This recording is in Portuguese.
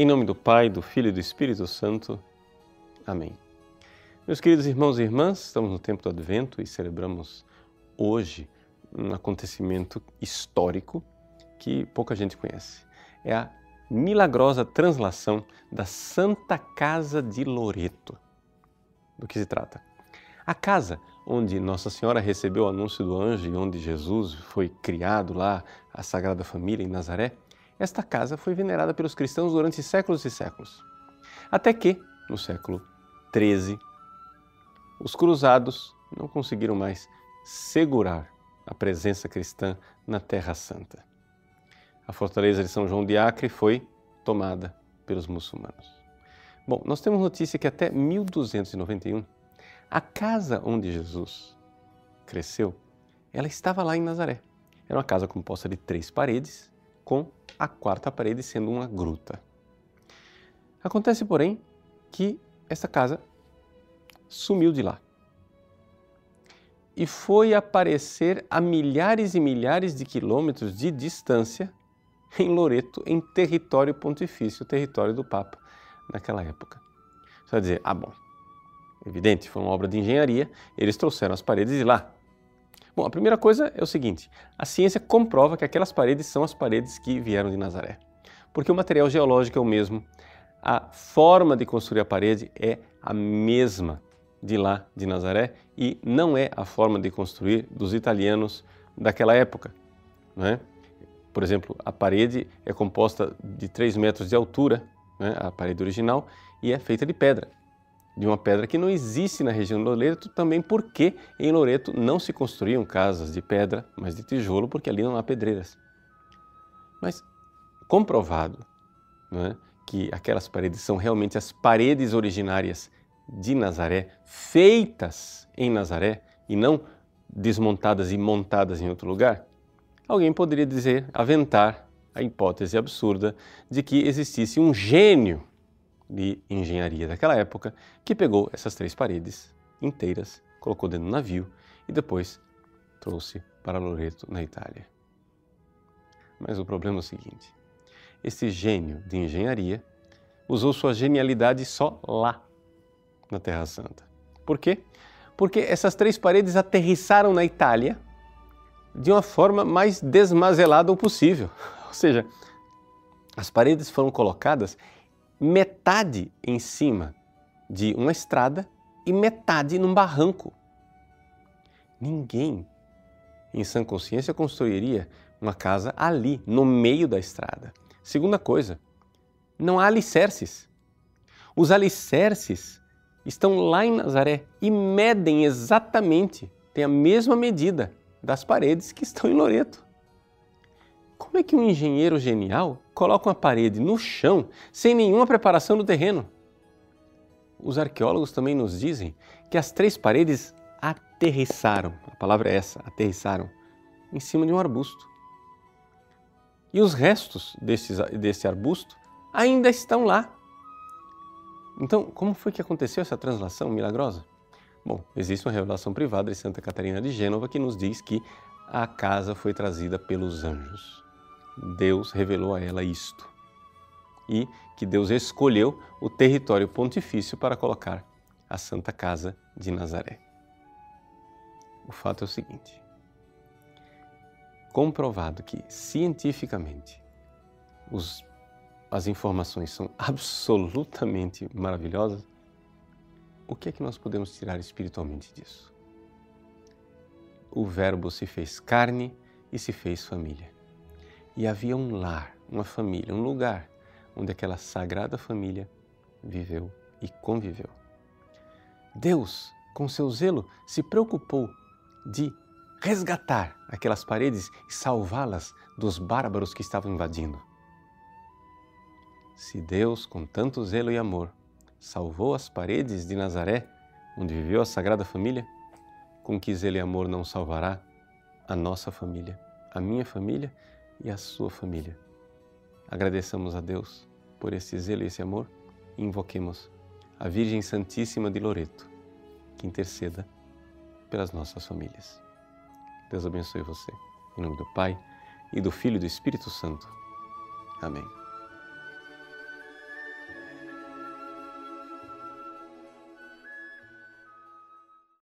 Em nome do Pai, do Filho e do Espírito Santo. Amém. Meus queridos irmãos e irmãs, estamos no tempo do Advento e celebramos hoje um acontecimento histórico que pouca gente conhece. É a milagrosa translação da Santa Casa de Loreto. Do que se trata? A casa onde Nossa Senhora recebeu o anúncio do anjo e onde Jesus foi criado lá, a Sagrada Família em Nazaré, esta casa foi venerada pelos cristãos durante séculos e séculos. Até que, no século XIII, os cruzados não conseguiram mais segurar a presença cristã na Terra Santa. A fortaleza de São João de Acre foi tomada pelos muçulmanos. Bom, nós temos notícia que até 1291, a casa onde Jesus cresceu, ela estava lá em Nazaré. Era uma casa composta de 3 paredes, com a 4ª parede sendo uma gruta. Acontece, porém, que essa casa sumiu de lá e foi aparecer a milhares e milhares de quilômetros de distância em Loreto, em território pontifício, território do Papa, naquela época. Você vai dizer, bom, evidente, foi uma obra de engenharia, eles trouxeram as paredes de lá. Bom, a primeira coisa é o seguinte, a ciência comprova que aquelas paredes são as paredes que vieram de Nazaré, porque o material geológico é o mesmo, a forma de construir a parede é a mesma de lá de Nazaré e não é a forma de construir dos italianos daquela época, né? Por exemplo, a parede é composta de 3 metros de altura, né? A parede original, e é feita de pedra. De uma pedra que não existe na região de Loreto, também porque em Loreto não se construíam casas de pedra, mas de tijolo, porque ali não há pedreiras. Mas comprovado, não é, que aquelas paredes são realmente as paredes originárias de Nazaré, feitas em Nazaré e não desmontadas e montadas em outro lugar, alguém poderia dizer, aventar a hipótese absurda de que existisse um gênio de engenharia daquela época, que pegou essas 3 paredes inteiras, colocou dentro do navio e depois trouxe para Loreto, na Itália. Mas o problema é o seguinte, esse gênio de engenharia usou sua genialidade só lá, na Terra Santa. Por quê? Porque essas 3 paredes aterrissaram na Itália de uma forma mais desmazelada possível. Ou seja, as paredes foram colocadas metade em cima de uma estrada e metade num barranco. Ninguém, em sã consciência, construiria uma casa ali, no meio da estrada. Segunda coisa, não há alicerces. Os alicerces estão lá em Nazaré e medem exatamente, tem a mesma medida das paredes que estão em Loreto. Como é que um engenheiro genial coloca uma parede no chão sem nenhuma preparação do terreno? Os arqueólogos também nos dizem que as 3 paredes aterrissaram, a palavra é essa, aterrissaram, em cima de um arbusto. E os restos desse arbusto ainda estão lá. Então, como foi que aconteceu essa translação milagrosa? Bom, existe uma revelação privada de Santa Catarina de Gênova que nos diz que a casa foi trazida pelos anjos. Deus revelou a ela isto e que Deus escolheu o território pontifício para colocar a Santa Casa de Nazaré. O fato é o seguinte, comprovado que cientificamente as informações são absolutamente maravilhosas, o que é que nós podemos tirar espiritualmente disso? O Verbo se fez carne e se fez família. E havia um lar, uma família, um lugar onde aquela Sagrada Família viveu e conviveu. Deus, com seu zelo, se preocupou de resgatar aquelas paredes e salvá-las dos bárbaros que estavam invadindo. Se Deus, com tanto zelo e amor, salvou as paredes de Nazaré, onde viveu a Sagrada Família, com que zelo e amor não salvará a nossa família, a minha família e a sua família. Agradeçamos a Deus por esse zelo e esse amor e invoquemos a Virgem Santíssima de Loreto, que interceda pelas nossas famílias. Deus abençoe você. Em nome do Pai, e do Filho e do Espírito Santo. Amém.